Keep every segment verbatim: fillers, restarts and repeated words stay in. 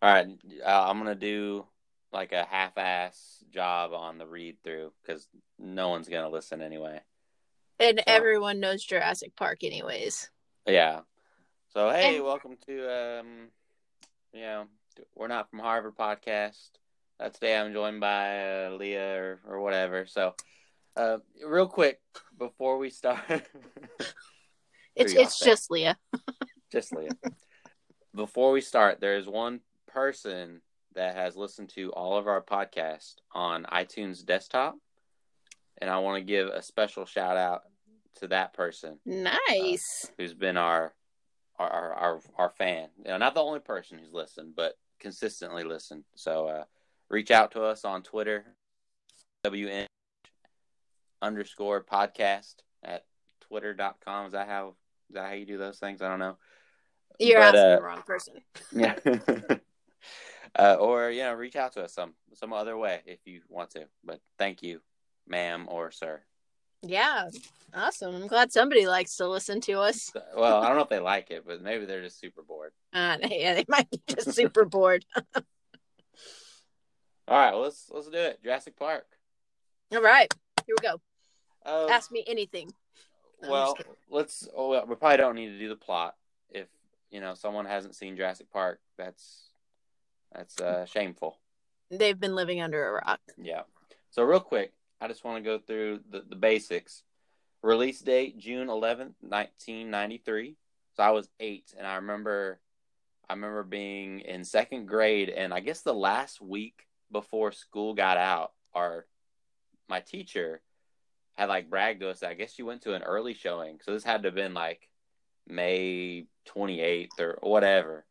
All right, uh, I'm gonna do like a half-ass job on the read-through because no one's gonna listen anyway. And so, everyone knows Jurassic Park, anyways. Yeah. So hey, and- welcome to um, you know, We're Not From Harvard podcast. Uh, today I'm joined by uh, Leah or, or whatever. So, uh, real quick before we start, it's it's just Leah. Just Leah. Before we start, there is one person that has listened to all of our podcasts on iTunes desktop, and I want to give a special shout out to that person. Nice. Uh, who's been our our our our, our fan? You know, not the only person who's listened, but consistently listened. So uh, reach out to us on Twitter, W N underscore podcast at twitter dot com. Is that how? Is that how you do those things? I don't know. You're but, asking uh, the wrong person. Yeah. uh, or, you know, reach out to us some some other way if you want to. But thank you, ma'am or sir. Yeah. Awesome. I'm glad somebody likes to listen to us. Well, I don't know if they like it, but maybe they're just super bored. Uh, yeah, they might be just super bored. All right. Well, let's, let's do it. Jurassic Park. All right. Here we go. Uh, Ask me anything. No, well, let's. Oh, we probably don't need to do the plot. If you know someone hasn't seen Jurassic Park, that's that's uh, shameful. They've been living under a rock. Yeah. So real quick, I just want to go through the, the basics. Release date June eleventh, nineteen ninety-three. So I was eight, and I remember I remember being in second grade, and I guess the last week before school got out, our my teacher had like bragged to us that I guess she went to an early showing. So this had to have been like May twenty-eighth or whatever,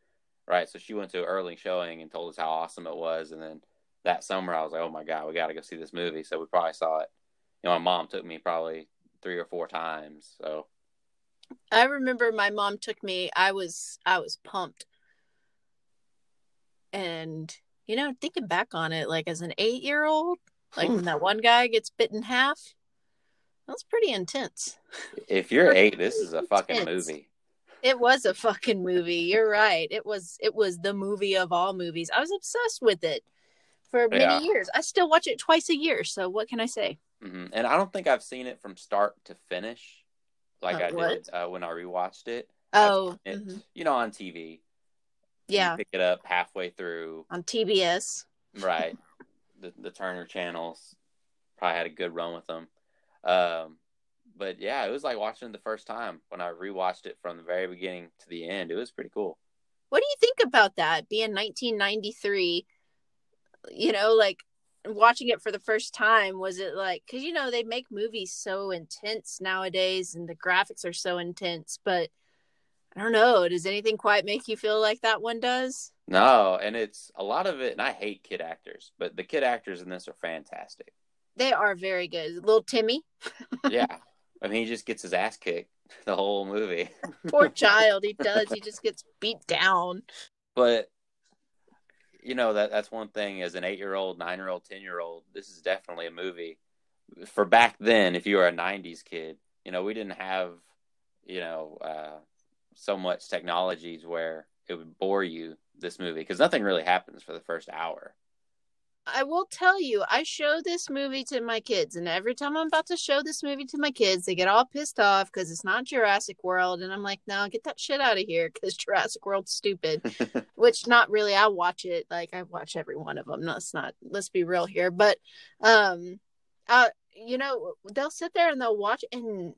right? So she went to an early showing and told us how awesome it was. And then that summer I was like, oh my God, we got to go see this movie. So we probably saw it. You know, my mom took me probably three or four times. So I remember my mom took me, I was, I was pumped. And, you know, thinking back on it, like as an eight year old, like when that one guy gets bit in half, that's pretty intense. If you're eight, this is a fucking intense. Movie. It was a fucking movie. You're right. It was it was the movie of all movies. I was obsessed with it for many yeah. years. I still watch it twice a year, so what can I say? Mm-hmm. And I don't think I've seen it from start to finish like uh, I what? did uh, when I rewatched it. Oh. It, mm-hmm. You know, on T V. Yeah. You pick it up halfway through. On T B S. Right. the, the Turner channels probably had a good run with them. Um, but yeah, it was like watching it the first time when I rewatched it from the very beginning to the end. It was pretty cool. What do you think about that? Being nineteen ninety-three, you know, like watching it for the first time, was it like, cause you know, they make movies so intense nowadays and the graphics are so intense, but I don't know. Does anything quite make you feel like that one does? No. And it's a lot of it. And I hate kid actors, but the kid actors in this are fantastic. They are very good. Little Timmy. Yeah. I mean, he just gets his ass kicked the whole movie. Poor child. He does. He just gets beat down. But, you know, that that's one thing. As an eight-year-old, nine-year-old, ten-year-old, this is definitely a movie. For back then, if you were a nineties kid, you know, we didn't have, you know, uh, so much technologies where it would bore you, this movie. Because nothing really happens for the first hour. I will tell you, I show this movie to my kids, and every time I'm about to show this movie to my kids, they get all pissed off because it's not Jurassic World, and I'm like, no, get that shit out of here because Jurassic World's stupid, which not really, I watch it, like, I watch every one of them, let's not, let's be real here, but, um, uh, you know, they'll sit there and they'll watch, and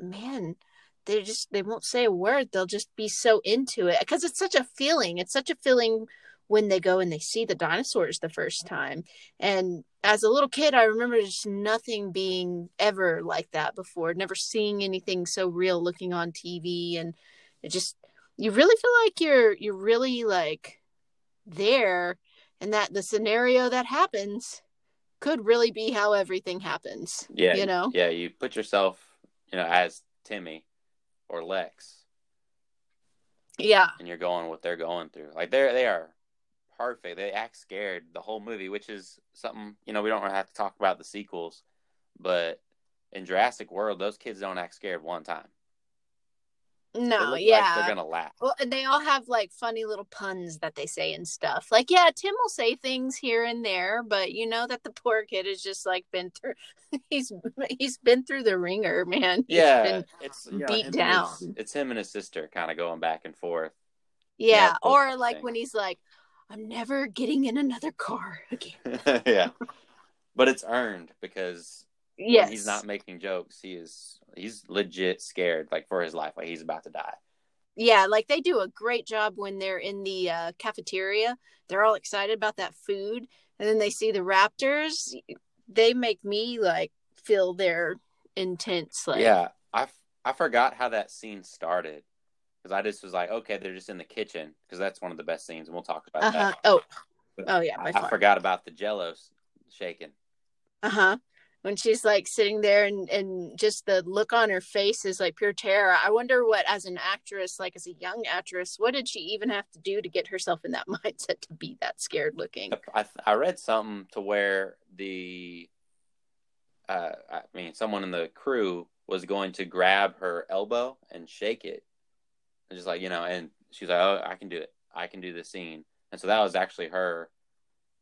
man, they just, they won't say a word, they'll just be so into it, because it's such a feeling, it's such a feeling when they go and they see the dinosaurs the first time. And as a little kid, I remember just nothing being ever like that before, never seeing anything so real looking on T V. And it just, you really feel like you're, you're really like there, and that the scenario that happens could really be how everything happens. Yeah. You know? Yeah. You put yourself, you know, as Timmy or Lex. Yeah. And you're going what they're going through. Like they're, they are, perfect. They act scared the whole movie, which is something, you know, we don't really have to talk about the sequels, but in Jurassic World, those kids don't act scared one time. No, they yeah. Like they're going to laugh. Well, and they all have like funny little puns that they say and stuff. Like, yeah, Tim will say things here and there, but you know that the poor kid has just like been through, he's he's been through the ringer, man. He's yeah. Been it's yeah, beat down. His, it's him and his sister kind of going back and forth. Yeah. yeah or like things. When he's like, I'm never getting in another car again. yeah. But it's earned because yes. when he's not making jokes, he is he's legit scared, like for his life, like he's about to die. Yeah, like they do a great job when they're in the uh, cafeteria. They're all excited about that food, and then they see the raptors. They make me like feel their intense. Like yeah, I I forgot how that scene started because I just was like, okay, they're just in the kitchen because that's one of the best scenes, and we'll talk about uh-huh. that. Oh, but oh yeah, I, I forgot about the Jell-O shaking. Uh huh. When she's like sitting there and, and just the look on her face is like pure terror. I wonder what, as an actress, like as a young actress, what did she even have to do to get herself in that mindset to be that scared looking? I, I read something to where the, uh, I mean, someone in the crew was going to grab her elbow and shake it. And just like, you know, and she's like, oh, I can do it. I can do this scene. And so that was actually her.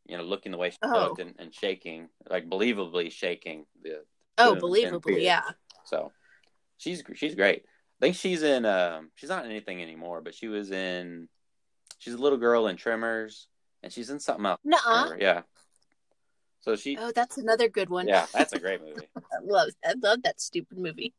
You know, looking the way she oh. looked and, and shaking, like believably shaking. The oh, believably, yeah. So she's she's great. I think she's in. Um, she's not in anything anymore, but she was in. She's a little girl in Tremors, and she's in something else. Nuh-uh. Yeah. So she. Oh, that's another good one. Yeah, that's a great movie. I love I love that stupid movie.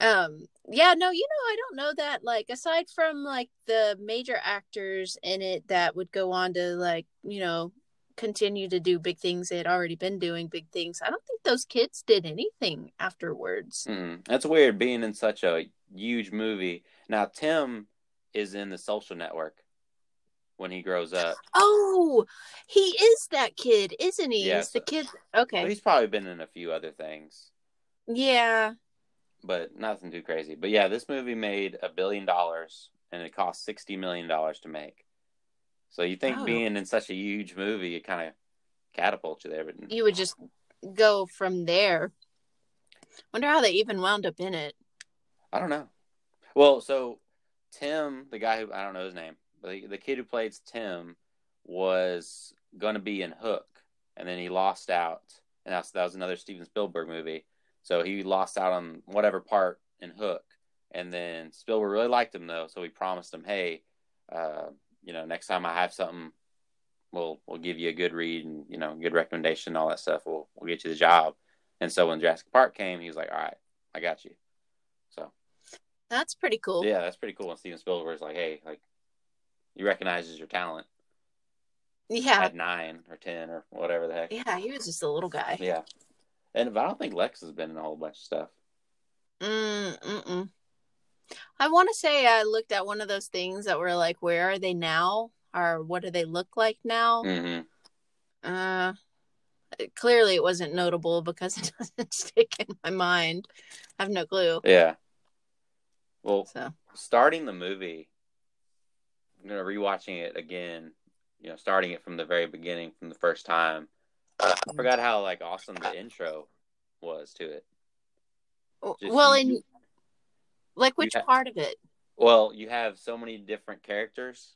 um. Yeah, no, you know, I don't know that, like, aside from, like, the major actors in it that would go on to, like, you know, continue to do big things. They had already been doing big things. I don't think those kids did anything afterwards. Mm, that's weird, being in such a huge movie. Now, Tim is in The Social Network when he grows up. Oh, he is that kid, isn't he? Yeah, he's so, the kid. Okay. Well, he's probably been in a few other things. Yeah. But nothing too crazy. But yeah, this movie made a billion dollars and it cost sixty million dollars to make. So you think oh. being in such a huge movie, it kind of catapults you there. But you would just go from there. Wonder how they even wound up in it. I don't know. Well, so Tim, the guy who, I don't know his name, but the, the kid who played Tim was going to be in Hook. And then he lost out. And that was, that was another Steven Spielberg movie. So he lost out on whatever part in Hook. And then Spielberg really liked him, though. So he promised him, hey, uh, you know, next time I have something, we'll we'll give you a good read and, you know, good recommendation, all that stuff. We'll we'll get you the job. And so when Jurassic Park came, he was like, all right, I got you. So that's pretty cool. Yeah, that's pretty cool. And Steven Spielberg's like, hey, like, he recognizes your talent. Yeah. At nine or ten or whatever the heck. Yeah, he was just a little guy. Yeah. And I don't think Lex has been in a whole bunch of stuff. Mm, mm-mm. I want to say I looked at one of those things that were like, where are they now? Or what do they look like now? Mm-hmm. Uh, clearly it wasn't notable because it doesn't stick in my mind. I have no clue. Yeah. Well, so. Starting the movie, you know, rewatching it again, you know, starting it from the very beginning, from the first time, I forgot how like awesome the intro was to it. Just, well, and like which ha- part of it? Well, you have so many different characters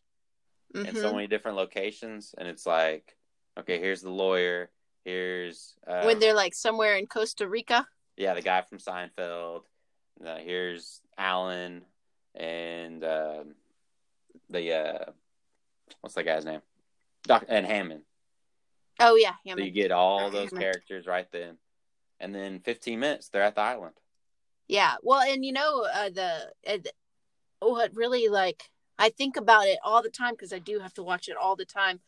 mm-hmm. and so many different locations, and it's like, okay, here's the lawyer. Here's um, when they're like somewhere in Costa Rica. Yeah, the guy from Seinfeld. Uh, here's Alan, and uh, the uh, what's that guy's name? Doc and Hammond. Oh, yeah. Hammond. So you get all oh, those Hammond. characters right then. And then fifteen minutes, they're at the island. Yeah. Well, and you know, uh, the uh, what really, like, I think about it all the time because I do have to watch it all the time,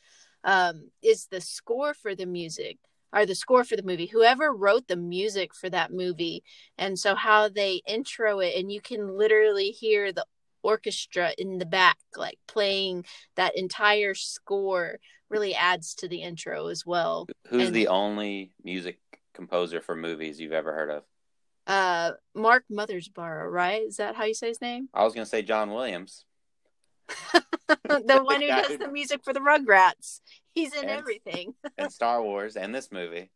um, is the score for the music or the score for the movie. Whoever wrote the music for that movie. And so how they intro it, and you can literally hear the orchestra in the back, like playing that entire score, really adds to the intro as well. Who's and, the only music composer for movies you've ever heard of? Uh, Mark Mothersbaugh, right? Is that how you say his name? I was going to say John Williams. The one who does the music for the Rugrats. He's in and, everything. And Star Wars and this movie.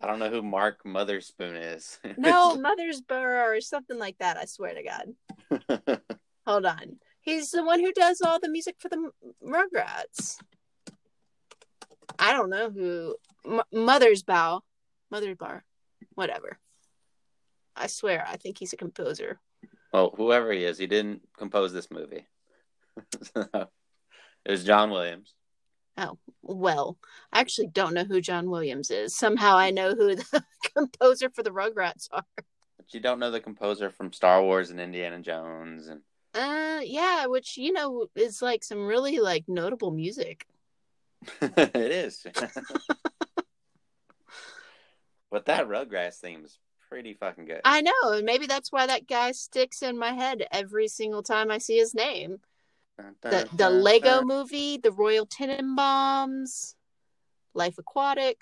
I don't know who Mark Mothersbaugh is. No, Mothersbaugh or something like that. I swear to God. Hold on. He's the one who does all the music for the Rugrats. I don't know who. M- Mothersbaugh. Mothersbaugh. Whatever. I swear. I think he's a composer. Well, whoever he is, he didn't compose this movie. It was John Williams. Oh, well, I actually don't know who John Williams is. Somehow I know who the composer for the Rugrats are. But you don't know the composer from Star Wars and Indiana Jones. And uh, yeah, which, you know, is like some really like notable music. It is. But that Rugrats theme is pretty fucking good. I know. And maybe that's why that guy sticks in my head every single time I see his name. The, the Lego Movie, The Royal Tenenbaums, Life Aquatic.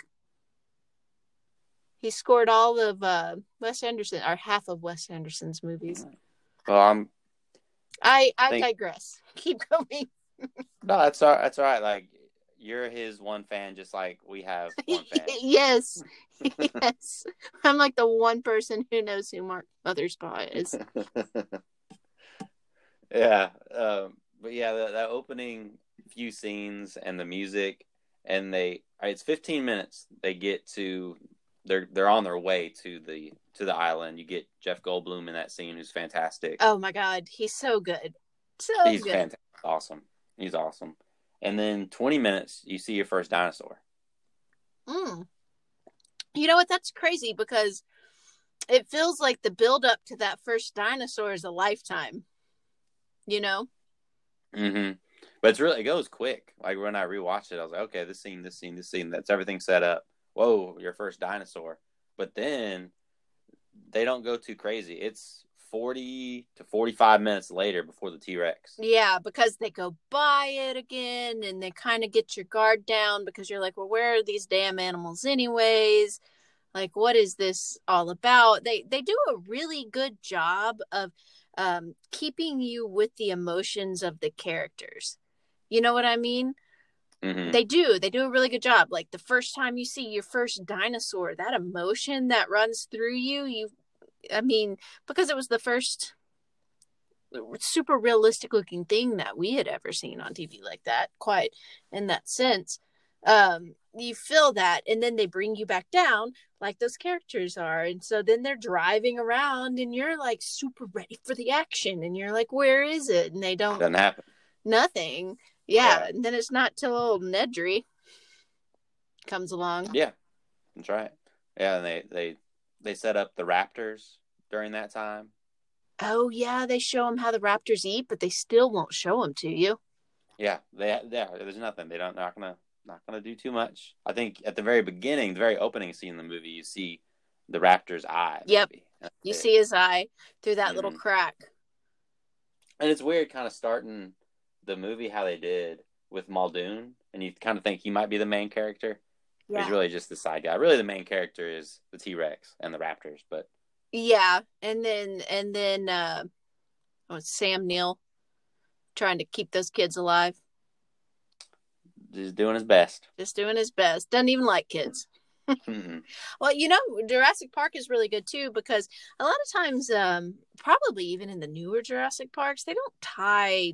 He scored all of uh, Wes Anderson, or half of Wes Anderson's movies. Well, I'm, I I think... digress. Keep going. No, that's all, that's all right. Like, you're his one fan, just like we have one fan. Yes. Yes. I'm like the one person who knows who Mark Mothersbaugh is. Yeah. Um... But yeah, the, the opening few scenes and the music, and they—it's fifteen minutes. They get to, they're they're on their way to the to the island. You get Jeff Goldblum in that scene, who's fantastic. Oh my God, he's so good, so he's good. Fantastic, awesome. He's awesome. And then twenty minutes, you see your first dinosaur. Mm. You know what? That's crazy because it feels like the build up to that first dinosaur is a lifetime. You know. Mm-hmm. But it's really, it goes quick. Like when I rewatched it, I was like, okay, this scene, this scene, this scene, that's everything set up. Whoa, your first dinosaur. But then they don't go too crazy. It's forty to forty-five minutes later before the T-Rex. Yeah, because they go by it again and they kind of get your guard down because you're like, well, where are these damn animals anyways? Like, what is this all about? They, they do a really good job of... Um, keeping you with the emotions of the characters. You know what I mean? Mm-hmm. They do. They do a really good job. Like the first time you see your first dinosaur, that emotion that runs through you, you, I mean, because it was the first super realistic looking thing that we had ever seen on T V like that, quite in that sense. Um, you feel that, and then they bring you back down like those characters are. And so then they're driving around and you're like super ready for the action and you're like, where is it? And they don't, doesn't happen. Nothing. Yeah. yeah. And then it's not till old Nedry comes along. Yeah. That's right. Yeah. And they, they, they set up the raptors during that time. Oh yeah. They show them how the raptors eat, but they still won't show them to you. Yeah. They, yeah. There's nothing. They don't, not going to. Not going to do too much. I think at the very beginning, the very opening scene in the movie, you see the raptor's eye. Yep. You it. see his eye through that mm-hmm. little crack. And it's weird kind of starting the movie how they did with Muldoon. And you kind of think he might be the main character. Yeah. He's really just the side guy. Really, the main character is the T-Rex and the raptors. But yeah. And then, and then uh, oh, Sam Neill trying to keep those kids alive. Just doing his best. Just doing his best. Doesn't even like kids. Mm-hmm. Well, you know, Jurassic Park is really good, too, because a lot of times, um, probably even in the newer Jurassic Parks, they don't tie,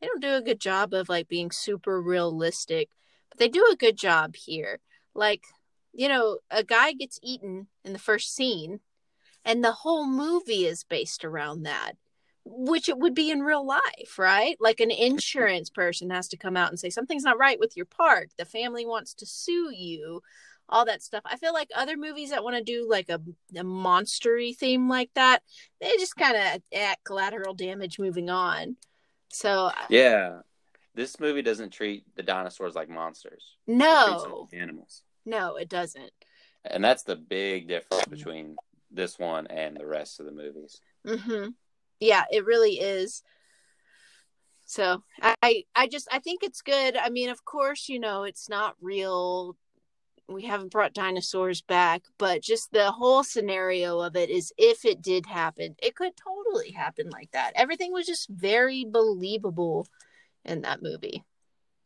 they don't do a good job of, like, being super realistic. But they do a good job here. Like, you know, a guy gets eaten in the first scene, and the whole movie is based around that. Which it would be in real life, right? Like an insurance person has to come out and say, something's not right with your park. The family wants to sue you, all that stuff. I feel like other movies that want to do like a, a monstery theme like that, they just kind of act collateral damage moving on. So yeah, this movie doesn't treat the dinosaurs like monsters. No. It treats them like animals. No, it doesn't. And that's the big difference between this one and the rest of the movies. Mm-hmm. Yeah, it really is. So I, I just, I think it's good. I mean, of course, you know, it's not real. We haven't brought dinosaurs back, but just the whole scenario of it is if it did happen, it could totally happen like that. Everything was just very believable in that movie.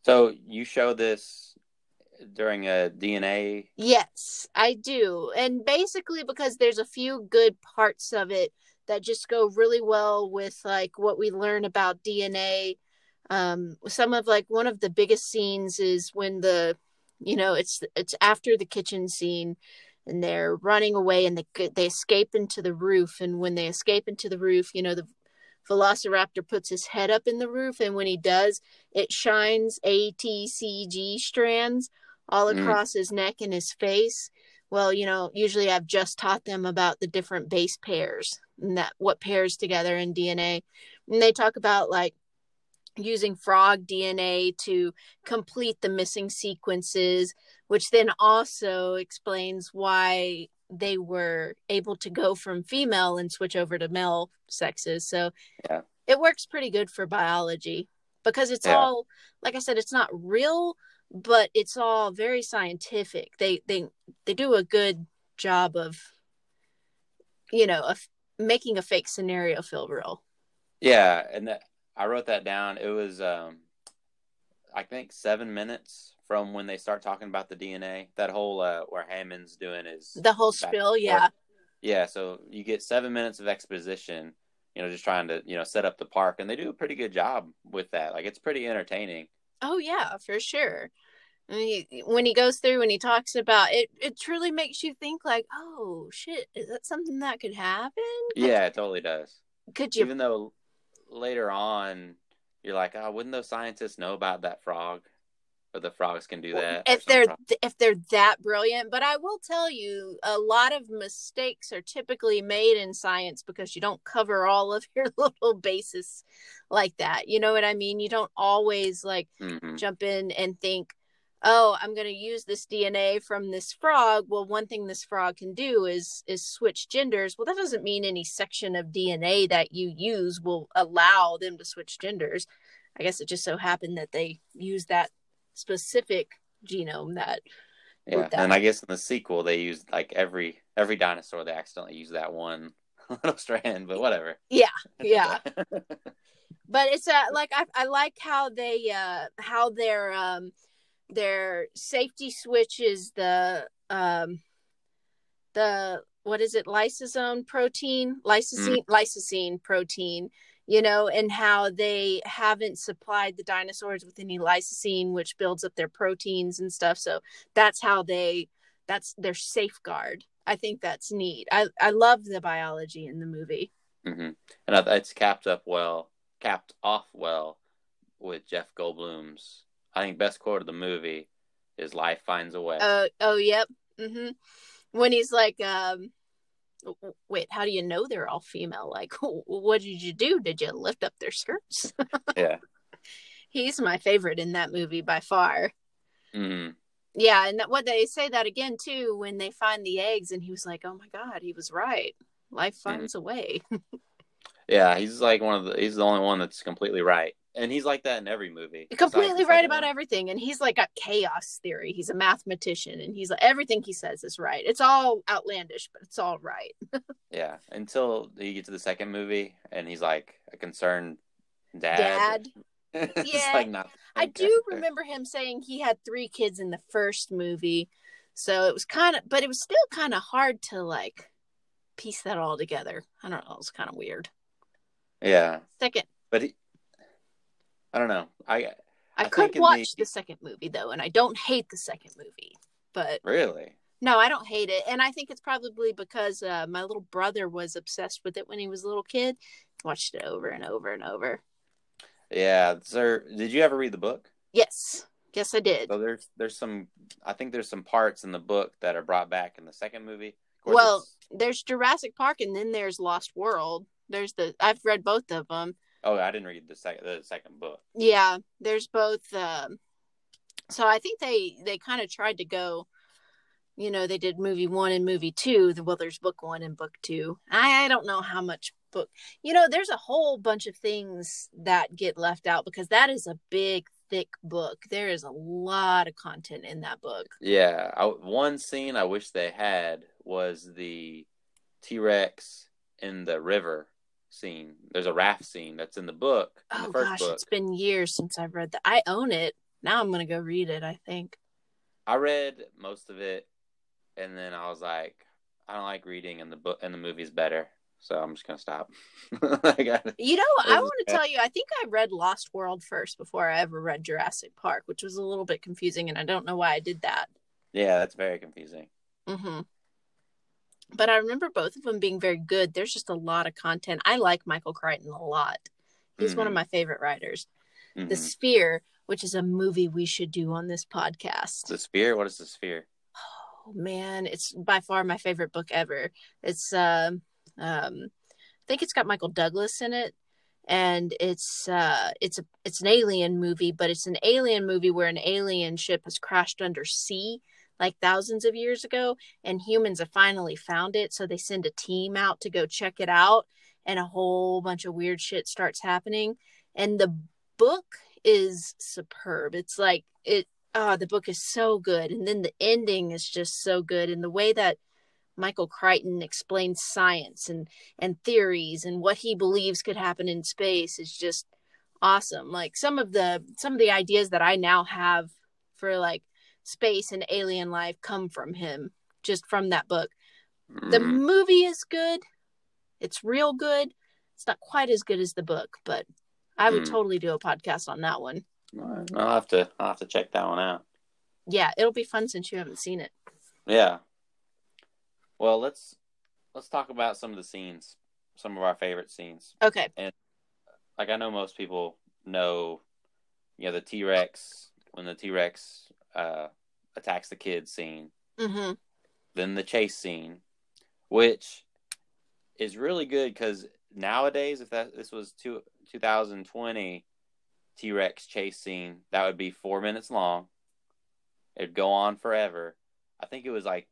So you show this during a D N A? Yes, I do. And basically because there's a few good parts of it that just go really well with like what we learn about D N A. Um, some of like one of the biggest scenes is when the, you know, it's, it's after the kitchen scene and they're running away and they, they escape into the roof. And when they escape into the roof, you know, the Velociraptor puts his head up in the roof. And when he does, it shines A T C G strands all across mm. his neck and his face. Well, you know, usually I've just taught them about the different base pairs and that what pairs together in D N A. And they talk about like using frog D N A to complete the missing sequences, which then also explains why they were able to go from female and switch over to male sexes. So yeah. It works pretty good for biology because it's yeah. all, like I said, it's not real, but it's all very scientific. They they they do a good job of, you know, of making a fake scenario feel real. Yeah, and that, I wrote that down. It was, um, I think, seven minutes from when they start talking about the D N A. That whole uh, where Hammond's doing is the whole spiel. Yeah, yeah. So you get seven minutes of exposition. You know, just trying to you know set up the park, and they do a pretty good job with that. Like it's pretty entertaining. Oh yeah, for sure. I mean, when he goes through and he talks about it, it truly makes you think like, oh shit, is that something that could happen? Yeah, it totally does. Could you? Even though later on you're like, oh, wouldn't those scientists know about that frog? Or the frogs can do that. If they're frog. if they're that brilliant. But I will tell you, a lot of mistakes are typically made in science because you don't cover all of your little bases like that. You know what I mean? You don't always like mm-hmm. jump in and think, oh, I'm going to use this D N A from this frog. Well, one thing this frog can do is is switch genders. Well, that doesn't mean any section of D N A that you use will allow them to switch genders. I guess it just so happened that they used that specific genome that. Yeah, that. And I guess in the sequel they used like every every dinosaur. They accidentally used that one little strand, but whatever. Yeah, yeah. But it's uh, like I I like how they uh, how their um. Their safety switch is the um the what is it lysosome protein lysosine mm. lysosine protein, you know, and how they haven't supplied the dinosaurs with any lysosine, which builds up their proteins and stuff. So that's how they that's their safeguard. I think that's neat. I I love the biology in the movie. Mm-hmm. And it's capped up well, capped off well with Jeff Goldblum's. I think best quote of the movie is "Life finds a way." Uh, oh, yep. Mm-hmm. When he's like, um, "Wait, how do you know they're all female? Like, what did you do? Did you lift up their skirts?" Yeah. He's my favorite in that movie by far. Mm-hmm. Yeah, and what they say that again too when they find the eggs, and he was like, "Oh my God, he was right. Life finds mm-hmm. a way." Yeah, he's like one of the. He's the only one that's completely right. And he's like that in every movie. Completely right about everything. And he's like got chaos theory. He's a mathematician. And he's like, everything he says is right. It's all outlandish, but it's all right. Yeah. Until you get to the second movie and he's like a concerned dad. Dad. Yeah. Like not I do remember him saying he had three kids in the first movie. So it was kind of, but it was still kind of hard to like piece that all together. I don't know. It was kind of weird. Yeah. Second. But he. I don't know. I I, I could watch the... the second movie though, and I don't hate the second movie. But really, no, I don't hate it, and I think it's probably because uh, my little brother was obsessed with it when he was a little kid. Watched it over and over and over. Yeah, sir. Did you ever read the book? Yes, yes, I did. So there's there's some. I think there's some parts in the book that are brought back in the second movie. Well, it's... there's Jurassic Park, and then there's Lost World. There's the I've read both of them. Oh, I didn't read the second the second book. Yeah, there's both. Um, so I think they, they kind of tried to go, you know, they did movie one and movie two. Well, there's book one and book two. I, I don't know how much book, you know, there's a whole bunch of things that get left out because that is a big, thick book. There is a lot of content in that book. Yeah. I, one scene I wish they had was the T-Rex in the river. Scene there's a raft scene that's in the book in oh the first gosh book. It's been years since I've read that. I own it now. I'm gonna go read it. I think I read most of it, and then I was like, I don't like reading, and the book and the movie's better, so I'm just gonna stop. I gotta, you know, I want to tell you, I think I read Lost World first before I ever read Jurassic Park, which was a little bit confusing, and I don't know why I did that. Yeah, that's very confusing. Mm-hmm. But I remember both of them being very good. There's just a lot of content. I like Michael Crichton a lot. He's mm-hmm. one of my favorite writers. Mm-hmm. The Sphere, which is a movie we should do on this podcast. The Sphere? What is The Sphere? Oh, man. It's by far my favorite book ever. It's, uh, um, I think it's got Michael Douglas in it. And it's uh, it's a it's an alien movie, but it's an alien movie where an alien ship has crashed under sea like thousands of years ago. And humans have finally found it. So they send a team out to go check it out. And a whole bunch of weird shit starts happening. And the book is superb. It's like it oh the book is so good, and then the ending is just so good, and the way that Michael Crichton explains science and and theories and what he believes could happen in space is just awesome. Like some of the some of the ideas that I now have for like space and alien life come from him, just from that book. The movie is good. It's real good. It's not quite as good as the book, but I would mm. totally do a podcast on that one. I'll have to I'll have to check that one out. Yeah, it'll be fun since you haven't seen it. Yeah. Well, let's let's talk about some of the scenes, some of our favorite scenes. Okay. And like I know most people know, you know, the T-Rex, when the T-Rex uh, attacks the kids scene. Mm-hmm. Then the chase scene, which is really good because nowadays, if that this was two. two thousand twenty T-Rex chase scene, that would be four minutes long. It'd go on forever. I think it was like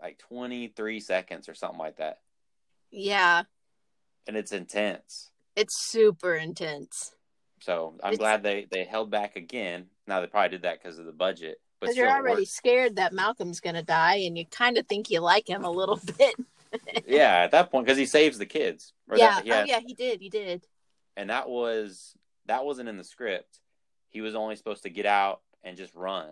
like twenty-three seconds or something like that. Yeah. And it's intense. It's super intense. So I'm it's... glad they, they held back again. Now they probably did that because of the budget. Because you're already scared that Malcolm's going to die, and you kind of think you like him a little bit. Yeah, at that point, because he saves the kids. Yeah. That, yeah. Oh, yeah, he did. He did. And that was that wasn't in the script. He was only supposed to get out and just run.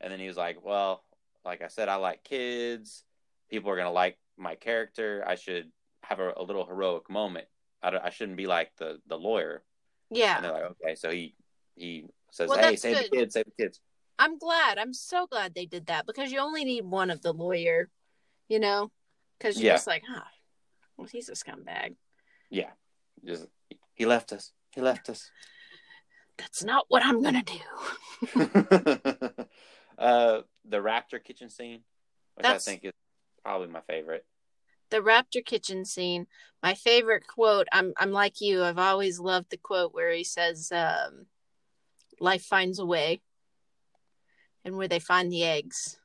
And then he was like, well, like I said, I like kids. People are going to like my character. I should have a, a little heroic moment. I, don't, I shouldn't be like the, the lawyer. Yeah. And they're like, okay. So he, he says, well, hey, save good. the kids, save the kids. I'm glad. I'm so glad they did that because you only need one of the lawyer, you know, because you're yeah. just like, huh, well, he's a scumbag. Yeah. Just, He left us. He left us. That's not what I'm going to do. uh, the raptor kitchen scene, which That's... I think is probably my favorite. The raptor kitchen scene. My favorite quote. I'm I'm like you. I've always loved the quote where he says, um, life finds a way. And where they find the eggs.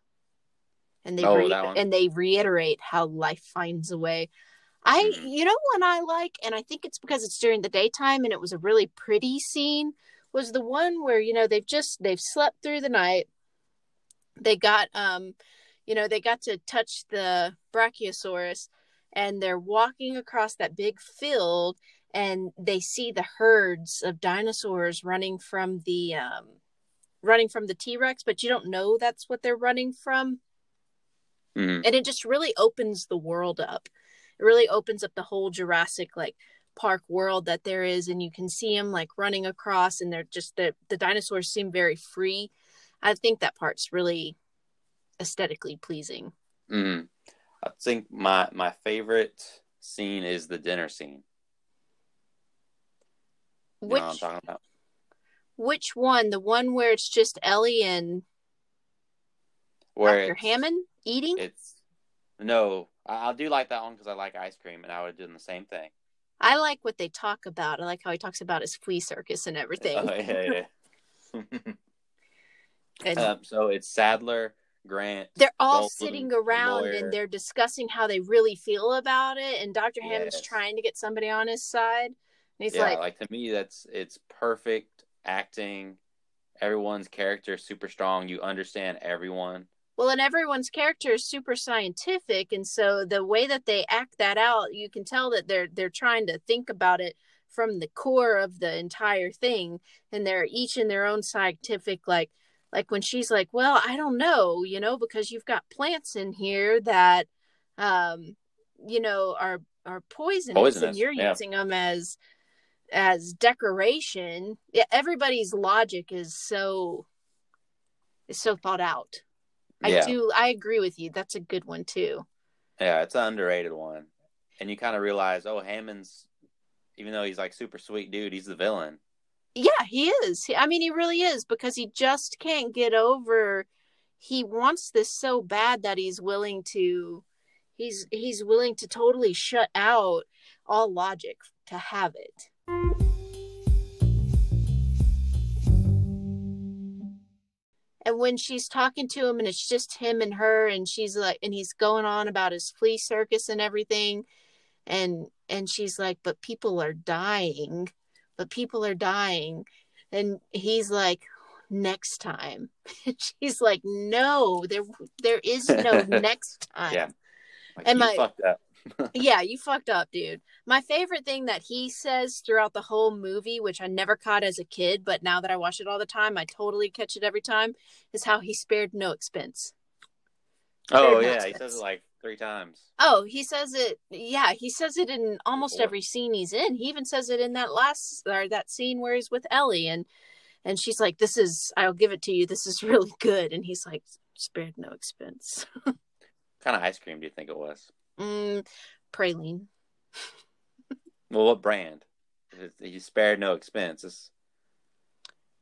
And they, oh, re- that one. And they reiterate how life finds a way. I, you know, one I like, and I think it's because it's during the daytime and it was a really pretty scene, was the one where, you know, they've just, they've slept through the night. They got, um, you know, they got to touch the Brachiosaurus, and they're walking across that big field, and they see the herds of dinosaurs running from the, um, running from the T-Rex, but you don't know that's what they're running from. Mm-hmm. And it just really opens the world up. It really opens up the whole Jurassic like Park world that there is, and you can see them like running across, and they're just the the dinosaurs seem very free. I think that part's really aesthetically pleasing. Mm. I think my my favorite scene is the dinner scene. You which know what I'm talking about? Which one? The one where it's just Ellie and where Doctor Hammond eating? It's no. I do like that one because I like ice cream, and I would have done the same thing. I like what they talk about. I like how he talks about his flea circus and everything. Oh, yeah, yeah. and um, so it's Sadler, Grant. They're all Bolton, sitting around, lawyer. And they're discussing how they really feel about it. And Doctor Yes. Hammond's trying to get somebody on his side. And he's yeah, like, like to me, that's it's perfect acting. Everyone's character is super strong. You understand everyone. Well, and everyone's character is super scientific, and so the way that they act that out, you can tell that they're they're trying to think about it from the core of the entire thing, and they're each in their own scientific like like when she's like, well, I don't know, you know, because you've got plants in here that, um, you know, are, are poisonous, poisonous. and you're yeah. using them as, as decoration. Yeah, everybody's logic is so, is so thought out. I yeah. do. I agree with you. That's a good one too. Yeah. It's an underrated one. And you kind of realize, oh, Hammond's, even though he's like super sweet dude, he's the villain. Yeah, he is. I mean, he really is, because he just can't get over. He wants this so bad that he's willing to, he's, he's willing to totally shut out all logic to have it. And when she's talking to him and it's just him and her, and she's like, and he's going on about his flea circus and everything. And, and she's like, but people are dying. But people are dying. And he's like, next time. She's like, no, there there is no next time. Yeah. Like, and you my, fucked up. Yeah, you fucked up, dude. My favorite thing that he says throughout the whole movie, which I never caught as a kid, but now that I watch it all the time, I totally catch it every time, is how he spared no expense. Oh, spared yeah. No expense. He says it like three times. Oh, he says it. Yeah, he says it in almost Before. every scene he's in. He even says it in that last or that scene where he's with Ellie, and and she's like, "This is, I'll give it to you. This is really good." And he's like, "Spared no expense." What kind of ice cream do you think it was? Mm, praline. Well, what brand? He spared no expenses.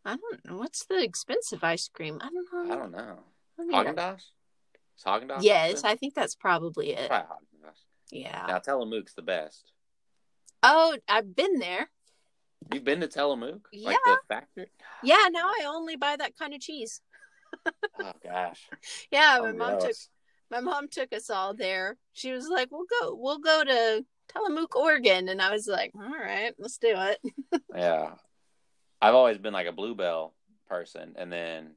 I don't know. What's the expensive ice cream? I don't know. I don't know. Haagen-Dazs. Haagen-Dazs? Yes, I think that's probably it. Probably Haagen-Dazs. Yeah. Now, Tillamook's the best. Oh, I've been there. You've been to Tillamook? Yeah. Like the factory? Yeah, now I only buy that kind of cheese. Oh, gosh. Yeah, my mom else. took my mom took us all there. She was like, we'll go, we'll go to Tillamook, Oregon. And I was like, all right, let's do it. Yeah. I've always been like a Bluebell person. And then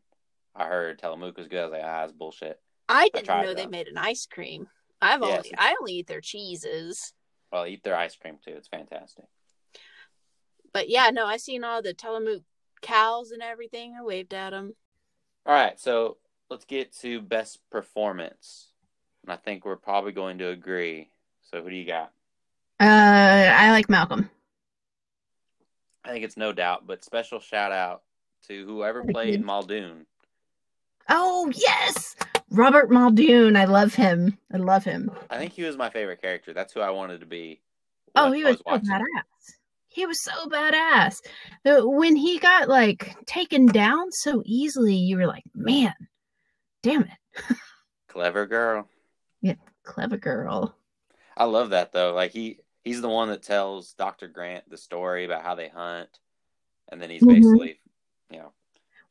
I heard Tillamook was good. I was like, ah, it's bullshit. I didn't I know it, they though. made an ice cream. I've yes, only I only eat their cheeses. Well, eat their ice cream too. It's fantastic. But yeah, no, I seen all the Tillamook cows and everything. I waved at them. All right, so let's get to best performance, and I think we're probably going to agree. So, who do you got? Uh, I like Malcolm. I think it's no doubt, but special shout out to whoever played Muldoon. Oh yes. Robert Muldoon, I love him. I love him. I think he was my favorite character. That's who I wanted to be. Oh, he was, was so badass. He was so badass. When he got like taken down so easily, you were like, man, damn it. Clever girl. Yeah, clever girl. I love that though. Like he, he's the one that tells Doctor Grant the story about how they hunt. And then he's mm-hmm. basically, you know.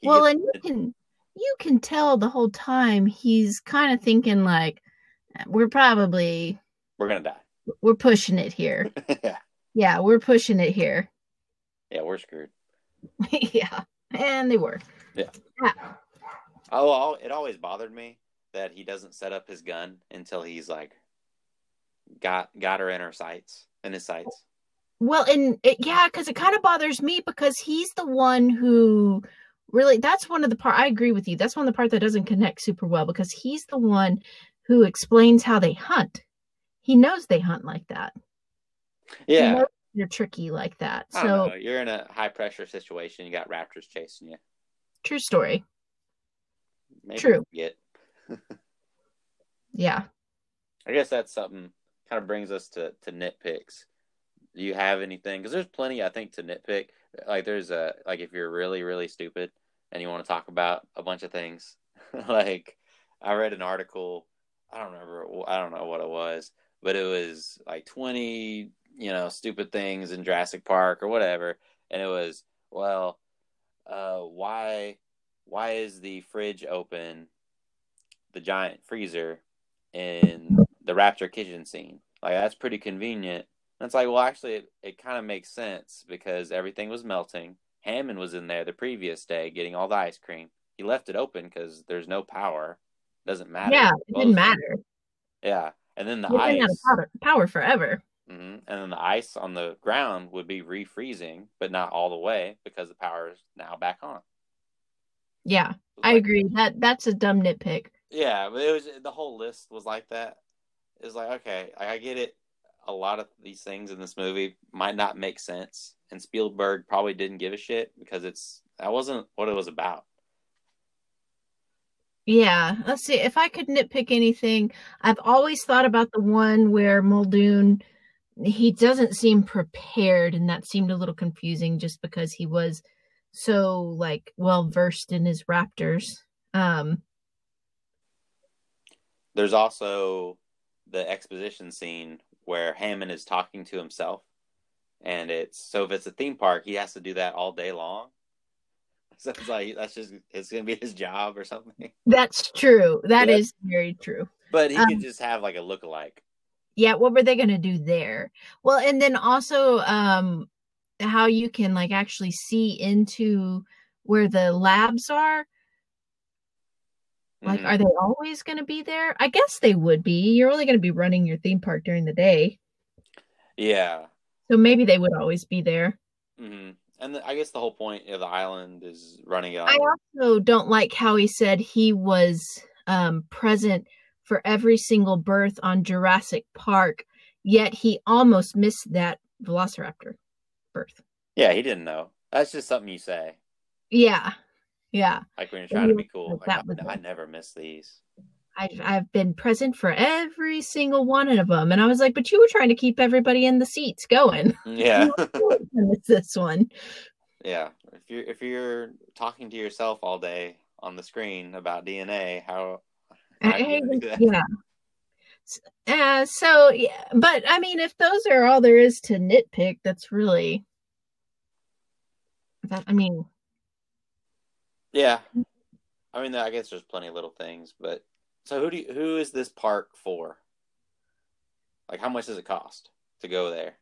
Well, and you can... You can tell the whole time he's kind of thinking like, we're probably... We're going to die. We're pushing it here. yeah. yeah, we're pushing it here. Yeah, we're screwed. yeah, and they were. Yeah. yeah. Oh, it always bothered me that he doesn't set up his gun until he's like, got got her in her sights, in his sights. Well, and it, yeah, because it kind of bothers me because he's the one who... Really, that's one of the part I agree with you. That's one of the part that doesn't connect super well because he's the one who explains how they hunt. He knows they hunt like that. Yeah. They're tricky like that. I so don't know. You're in a high pressure situation. You got raptors chasing you. True story. Maybe True. yeah. I guess that's something kind of brings us to, to nitpicks. Do you have anything? Because there's plenty, I think, to nitpick. Like there's a, like if you're really, really stupid and you want to talk about a bunch of things, like I read an article, I don't remember, I don't know what it was, but it was like twenty, you know, stupid things in Jurassic Park or whatever. And it was, well, uh, why, why is the fridge open, the giant freezer in the raptor kitchen scene? Like, that's pretty convenient. It's like, well, actually, it, it kind of makes sense because everything was melting. Hammond was in there the previous day getting all the ice cream. He left it open because there's no power. Doesn't matter. Yeah, it didn't matter. Yeah, and then the You're ice. Out of power, power forever. Mm-hmm. And then the ice on the ground would be refreezing, but not all the way because the power is now back on. Yeah, like, I agree. That that's a dumb nitpick. Yeah, but it was the whole list was like that. It's like, okay, I get it. A lot of these things in this movie might not make sense, and Spielberg probably didn't give a shit because it's that wasn't what it was about. Yeah, let's see. If I could nitpick anything, I've always thought about the one where Muldoon, he doesn't seem prepared, and that seemed a little confusing just because he was so like well versed in his raptors. Um, There's also the exposition scene where Hammond is talking to himself, and it's so if it's a theme park, he has to do that all day long. So it's like that's just it's gonna be his job or something. That's true. That yeah. is very true. But he um, could just have like a lookalike. Yeah, what were they gonna do there? Well, and then also um how you can like actually see into where the labs are. Like, mm-hmm. Are they always gonna be there? I guess they would be. You're only gonna be running your theme park during the day. Yeah. So maybe they would always be there. Mm-hmm. And I guess the whole point of the island is running out. I also don't like how he said he was um, present for every single birth on Jurassic Park, yet he almost missed that Velociraptor birth. Yeah, he didn't know. That's just something you say. Yeah, yeah. Like when you're trying to be cool. Like, I, I never miss these. I've, I've been present for every single one of them. And I was like, but you were trying to keep everybody in the seats going. Yeah. It's this one. Yeah. If you're, if you're talking to yourself all day on the screen about D N A, how... how I, yeah. Uh, so, yeah. But, I mean, if those are all there is to nitpick, that's really... That, I mean... Yeah. I mean, I guess there's plenty of little things, but... So who do you, who is this park for? Like, how much does it cost to go there?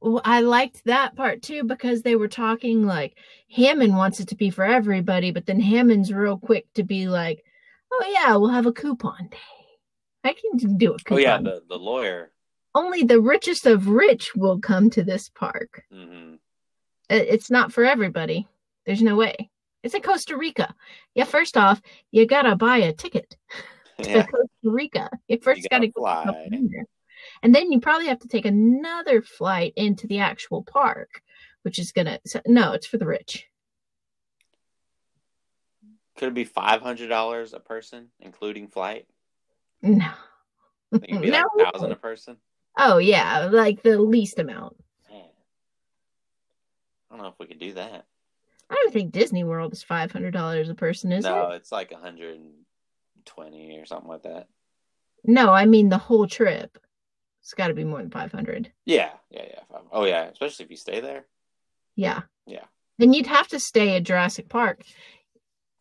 Well, I liked that part too because they were talking like Hammond wants it to be for everybody, but then Hammond's real quick to be like, "Oh yeah, we'll have a coupon day. I can do a coupon." Oh yeah, the the lawyer. Only the richest of rich will come to this park. Mm-hmm. It, it's not for everybody. There's no way. It's in Costa Rica. Yeah, first off, you gotta buy a ticket to yeah. Costa Rica. You first you gotta, gotta fly, go there. And then you probably have to take another flight into the actual park, which is gonna so, no, it's for the rich. Could it be five hundred dollars a person, including flight? No, it could be no. like a thousand a person. Oh yeah, like the least amount. Man. I don't know if we could do that. I don't think Disney World is five hundred dollars a person, is it? No, it's like one hundred twenty or something like that. No, I mean the whole trip. It's got to be more than five hundred. Yeah, yeah, yeah. Oh, yeah, especially if you stay there. Yeah. Yeah. Then you'd have to stay at Jurassic Park,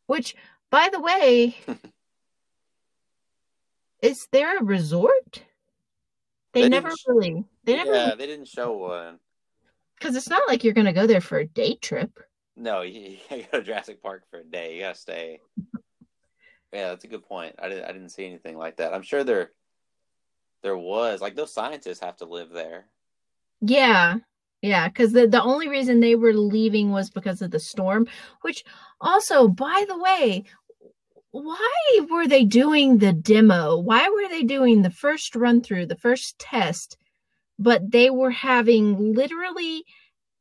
which, by the way, is there a resort? They, they never really... They never yeah, really... they didn't show one. Because it's not like you're going to go there for a day trip. No, you, you gotta go to Jurassic Park for a day. You gotta stay. Yeah, that's a good point. I didn't. I didn't see anything like that. I'm sure there, there was like those scientists have to live there. Yeah, yeah. Because the the only reason they were leaving was because of the storm. Which also, by the way, why were they doing the demo? Why were they doing the first run through, the first test? But they were having literally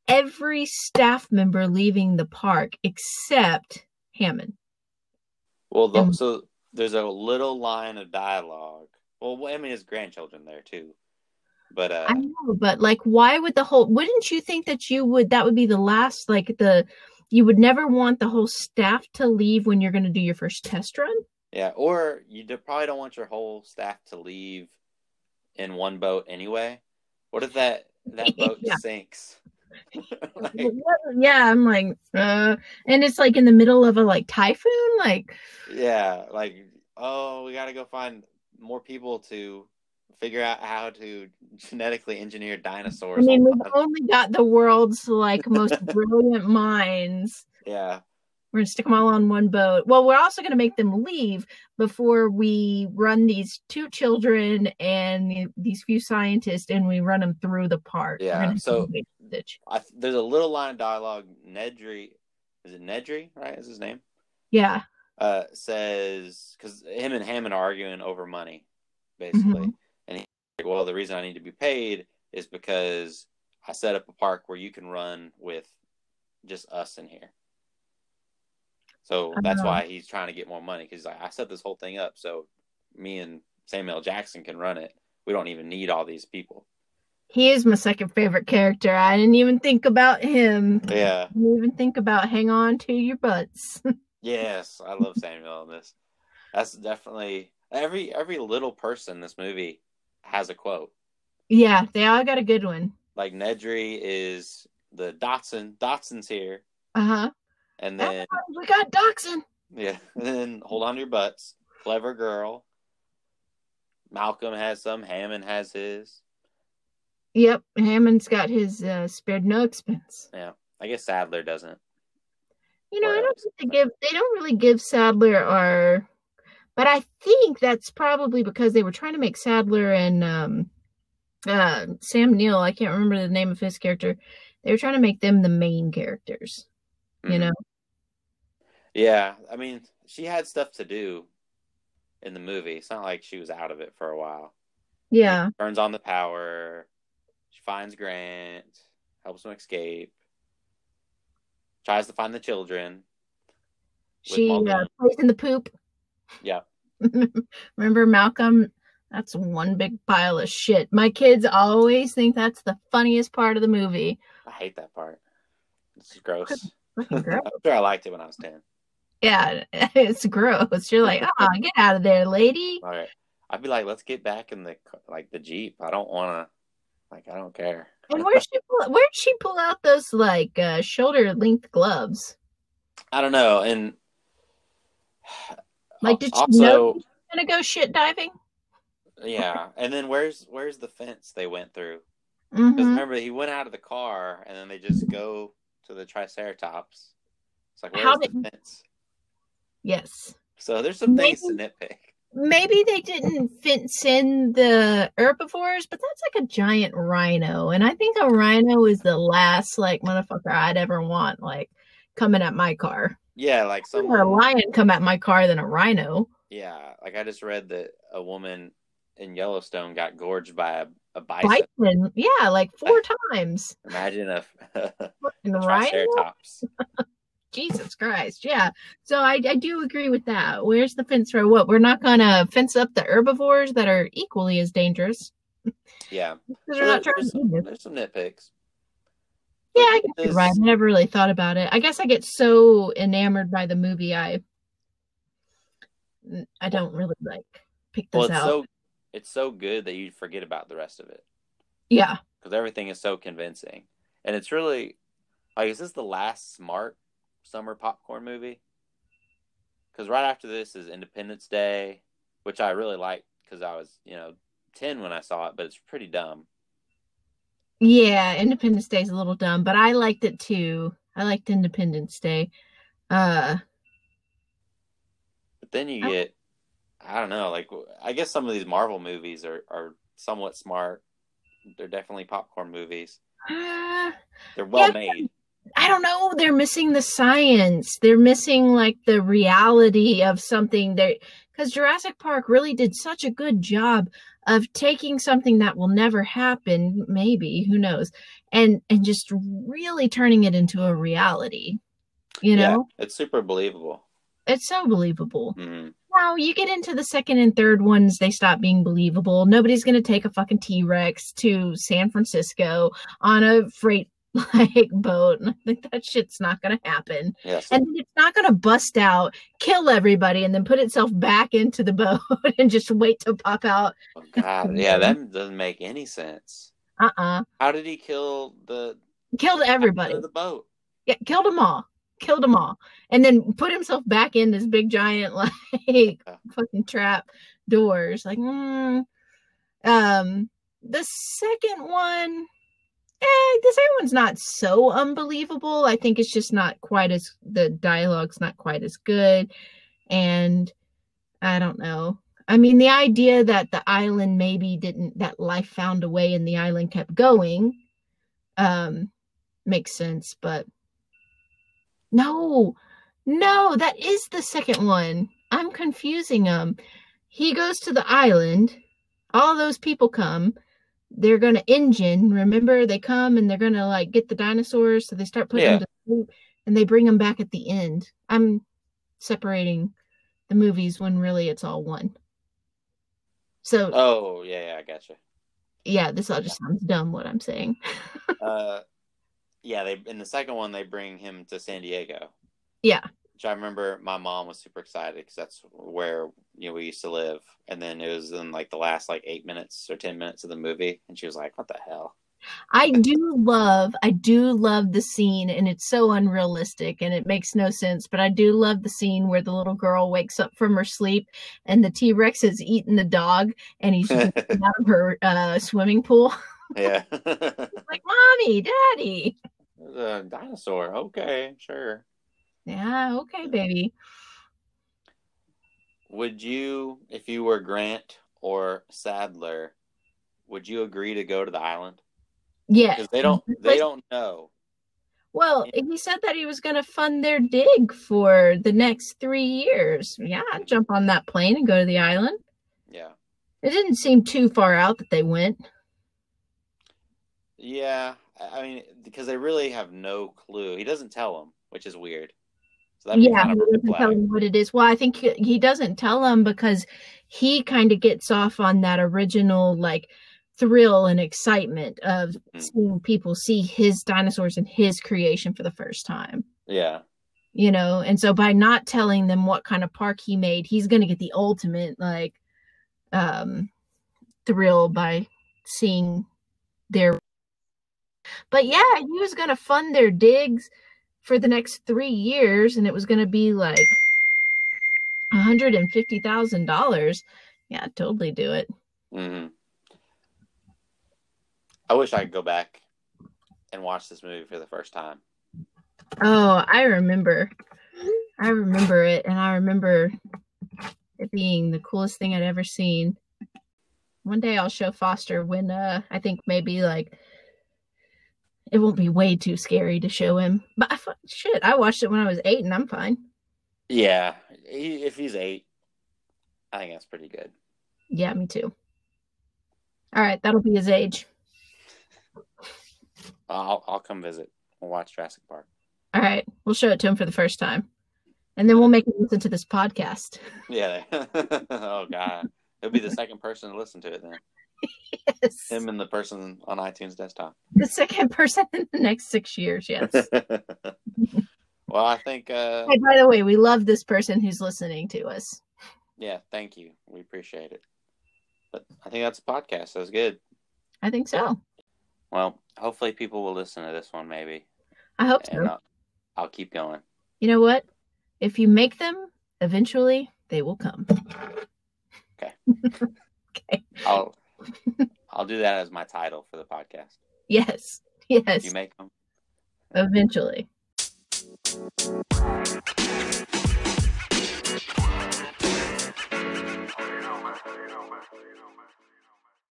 every staff member leaving the park except Hammond. Well, the, and, so there's a little line of dialogue. Well, I mean, his grandchildren there too. But uh, I know, but like, why would the whole? Wouldn't you think that you would? That would be the last. Like the, you would never want the whole staff to leave when you're going to do your first test run. Yeah, or you probably don't want your whole staff to leave in one boat anyway. What if that that boat yeah. sinks? Like, yeah, I'm like, uh, and it's like in the middle of a like typhoon, like, yeah, like, oh, we got to go find more people to figure out how to genetically engineer dinosaurs. I mean, we've time. only got the world's like most brilliant minds. Yeah, we're gonna stick them all on one boat. Well, we're also gonna make them leave before we run these two children and these few scientists, and we run them through the park. Yeah, so. I, there's a little line of dialogue. Nedry, is it Nedry? Right, is his name? Yeah. Uh, says, because him and Hammond are arguing over money, basically. Mm-hmm. And he's like, well, the reason I need to be paid is because I set up a park where you can run with just us in here. So that's uh, why he's trying to get more money, because like, I set this whole thing up so me and Samuel Jackson can run it. We don't even need all these people. He is my second favorite character. I didn't even think about him. Yeah. I didn't even think about hang on to your butts. Yes, I love Samuel in this. That's definitely every every little person in this movie has a quote. Yeah, they all got a good one. Like Nedry is the Dotson. Dotson's here. Uh-huh. And then oh, we got Dotson. Yeah. And then hold on to your butts. Clever girl. Malcolm has some. Hammond has his. Yep. Hammond's got his uh, spared no expense. Yeah. I guess Sadler doesn't. You know, I don't think they give, they don't really give Sadler or, but I think that's probably because they were trying to make Sadler and um, uh, Sam Neill, I can't remember the name of his character. They were trying to make them the main characters, you mm-hmm. know? Yeah. I mean, she had stuff to do in the movie. It's not like she was out of it for a while. Yeah. She turns on the power. She finds Grant, helps him escape. Tries to find the children. She uh, plays in the poop. Yeah. Remember Malcolm? That's one big pile of shit. My kids always think that's the funniest part of the movie. I hate that part. It's gross. It's gross. I'm sure I liked it when I was ten. Yeah, it's gross. You're like, oh, get out of there, lady. All right. I'd be like, let's get back in the like the Jeep. I don't want to. Like, I don't care. And where'd she pull, where'd she pull out those, like, uh, shoulder-length gloves? I don't know. And like, did also, you know you were going to go shit diving? Yeah. And then where's where's the fence they went through? Because mm-hmm. remember, he went out of the car, and then they just go to the Triceratops. It's like, where's How the did... fence? Yes. So there's some Maybe. things to nitpick. Maybe they didn't fence in the herbivores, but that's like a giant rhino. And I think a rhino is the last, like, motherfucker I'd ever want, like, coming at my car. Yeah, like some... a lion come at my car than a rhino. Yeah, like I just read that a woman in Yellowstone got gorged by a, a bison. Bison, yeah, like four times. Imagine a, a Triceratops. Jesus Christ, yeah. So I, I do agree with that. Where's the fence for what? We're not going to fence up the herbivores that are equally as dangerous. Yeah. Because we're not trying to do this. There's some nitpicks. Yeah, I guess you're right. I never really thought about it. I guess I get so enamored by the movie, I I don't really, like, pick this well, it's out. So, it's so good that you forget about the rest of it. Yeah. Because everything is so convincing. And it's really, like, is this the last smart summer popcorn movie? Because right after this is Independence Day, which I really liked because I was, you know, ten when I saw it, but it's pretty dumb. Yeah, Independence Day is a little dumb, but I liked it too. I liked Independence Day. Uh, but then you get, I, I don't know, like, I guess some of these Marvel movies are, are somewhat smart. They're definitely popcorn movies. Uh, They're well yeah, made. I don't know. They're missing the science. They're missing, like, the reality of something. They, because Jurassic Park really did such a good job of taking something that will never happen, maybe, who knows, and and just really turning it into a reality. You know, yeah, it's super believable. It's so believable. Mm-hmm. Now you get into the second and third ones, they stop being believable. Nobody's going to take a fucking T-Rex to San Francisco on a freight. Like boat, and I think that shit's not gonna happen. Yes. And it's not gonna bust out, kill everybody, and then put itself back into the boat and just wait to pop out. Oh God, yeah, that doesn't make any sense. Uh uh-uh. uh. How did he kill the? Killed everybody. The boat. Yeah, killed them all. Killed them all, and then put himself back in this big giant like yeah. fucking trap doors. Like, mm. um, the second one. Eh, the second one's not so unbelievable. I think it's just not quite as, the dialogue's not quite as good. And I don't know. I mean, the idea that the island maybe didn't, that life found a way and the island kept going um, makes sense. But no, No, that is the second one. I'm confusing them. He goes to the island. All those people come. They're going to engine. Remember, they come and they're going to like get the dinosaurs. So they start putting yeah. them to sleep and they bring them back at the end. I'm separating the movies when really it's all one. So. Oh, yeah, yeah, I gotcha. Yeah, this all just sounds dumb, what I'm saying. uh, yeah, they in the second one, they bring him to San Diego. Yeah. Which I remember my mom was super excited because that's where, you know, we used to live. And then it was in, like, the last, like, eight minutes or ten minutes of the movie. And she was like, what the hell? I do love, I do love the scene. And it's so unrealistic and it makes no sense. But I do love the scene where the little girl wakes up from her sleep and the T-Rex has eaten the dog and he's out of her uh, swimming pool. Yeah. Like, Mommy, Daddy. A dinosaur. Okay, sure. Yeah, okay, baby. Would you, if you were Grant or Sadler, would you agree to go to the island? Yeah. Because they don't, they don't know. Well, yeah. He said that he was going to fund their dig for the next three years. Yeah, I'd jump on that plane and go to the island. Yeah. It didn't seem too far out that they went. Yeah, I mean, because they really have no clue. He doesn't tell them, which is weird. So that'd yeah, kind of he doesn't tell him what it is. Well, I think he, he doesn't tell him because he kind of gets off on that original, like, thrill and excitement of mm-hmm. seeing people see his dinosaurs and his creation for the first time. Yeah. You know, and so by not telling them what kind of park he made, he's going to get the ultimate, like, um, thrill by seeing their... But yeah, he was going to fund their digs for the next three years, and it was going to be like one hundred fifty thousand dollars. Yeah, I'd totally do it. Mm-hmm. I wish I could go back and watch this movie for the first time. Oh, I remember. I remember it, and I remember it being the coolest thing I'd ever seen. One day I'll show Foster when uh, I think maybe like it won't be way too scary to show him. But I, shit, I watched it when I was eight, and I'm fine. Yeah, he, if he's eight, I think that's pretty good. Yeah, me too. All right, that'll be his age. I'll I'll come visit. We'll watch Jurassic Park. All right, we'll show it to him for the first time, and then we'll make him listen to this podcast. Yeah. Oh God, he'll be the second person to listen to it then. Yes. Him and the person on iTunes desktop. The second person in the next six years, yes. Well, I think... Uh, hey, by the way, we love this person who's listening to us. Yeah, thank you. We appreciate it. But I think that's a podcast. That was good. I think so. Well, hopefully people will listen to this one, maybe. I hope and so. I'll, I'll keep going. You know what? If you make them, eventually they will come. Okay. Okay. I'll... I'll do that as my title for the podcast. Yes. Yes. You make them. Eventually.